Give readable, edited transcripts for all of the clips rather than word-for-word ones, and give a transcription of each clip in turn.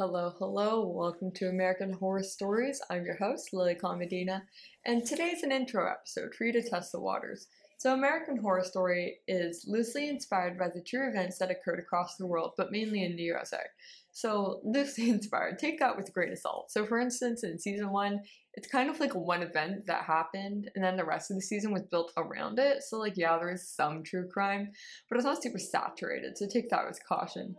Hello, hello. Welcome to American Horror Stories. I'm your host, Lily Medina, and today's an intro episode for you to test the waters. So American Horror Story is loosely inspired by the true events that occurred across the world, but mainly in the USA. So loosely inspired, take that with a grain of salt. So for instance, in season 1, it's kind of like one event that happened, and then the rest of the season was built around it. So like, yeah, there is some true crime, but it's not super saturated, so take that with caution.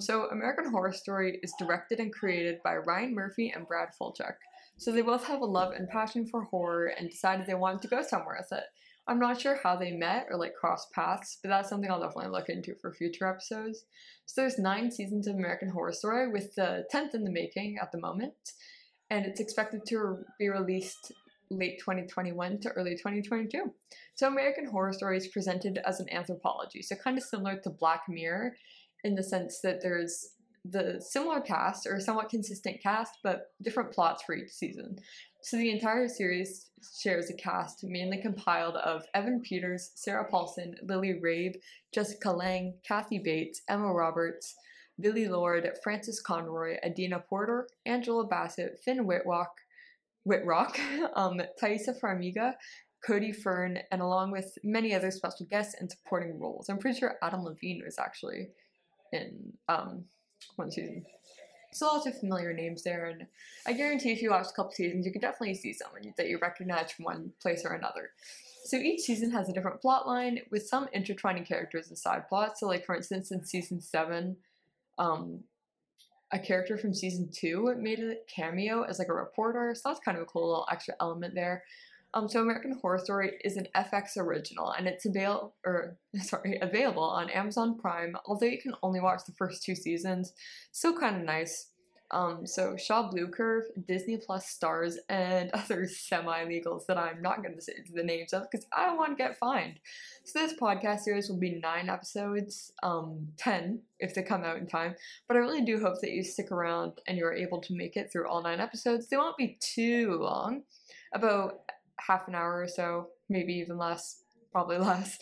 So American Horror Story is directed and created by Ryan Murphy and Brad Falchuk. So they both have a love and passion for horror and decided they wanted to go somewhere with it. I'm not sure how they met or like crossed paths, but that's something I'll definitely look into for future episodes. So there's 9 seasons of American Horror Story, with the 10th in the making at the moment, and it's expected to be released late 2021 to early 2022. So American Horror Story is presented as an anthropology, so kind of similar to Black Mirror, in the sense that there's the similar cast, or somewhat consistent cast, but different plots for each season. So the entire series shares a cast mainly compiled of Evan Peters, Sarah Paulson, Lily Rabe, Jessica Lange, Kathy Bates, Emma Roberts, Billy Lord, Frances Conroy, Adina Porter, Angela Bassett, Finn Wittrock, Taissa Farmiga, Cody Fern, and along with many other special guests and supporting roles. I'm pretty sure Adam Levine was actually in one season. So lots of familiar names there, and I guarantee if you watch a couple seasons, you can definitely see someone that you recognize from one place or another. So each season has a different plot line, with some intertwining characters and side plots. So like for instance, in season 7, a character from season 2 made a cameo as like a reporter, so that's kind of a cool little extra element there. So American Horror Story is an FX original, and it's available on Amazon Prime, although you can only watch the first 2 seasons. Still kind of nice. So Shaw Blue Curve, Disney Plus stars, and other semi-legals that I'm not going to say the names of because I don't want to get fined. So this podcast series will be 9 episodes, 10 if they come out in time, but I really do hope that you stick around and you're able to make it through all 9 episodes. They won't be too long, about half an hour or so, maybe even less, probably less.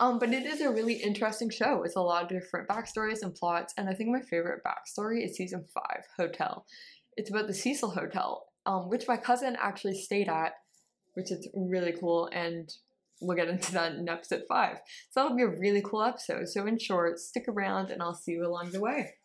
But it is a really interesting show. It's a lot of different backstories and plots, and I think my favorite backstory is season 5, Hotel. It's about the Cecil Hotel, which my cousin actually stayed at, which is really cool, and we'll get into that in episode 5. So that'll be a really cool episode. So in short, stick around and I'll see you along the way.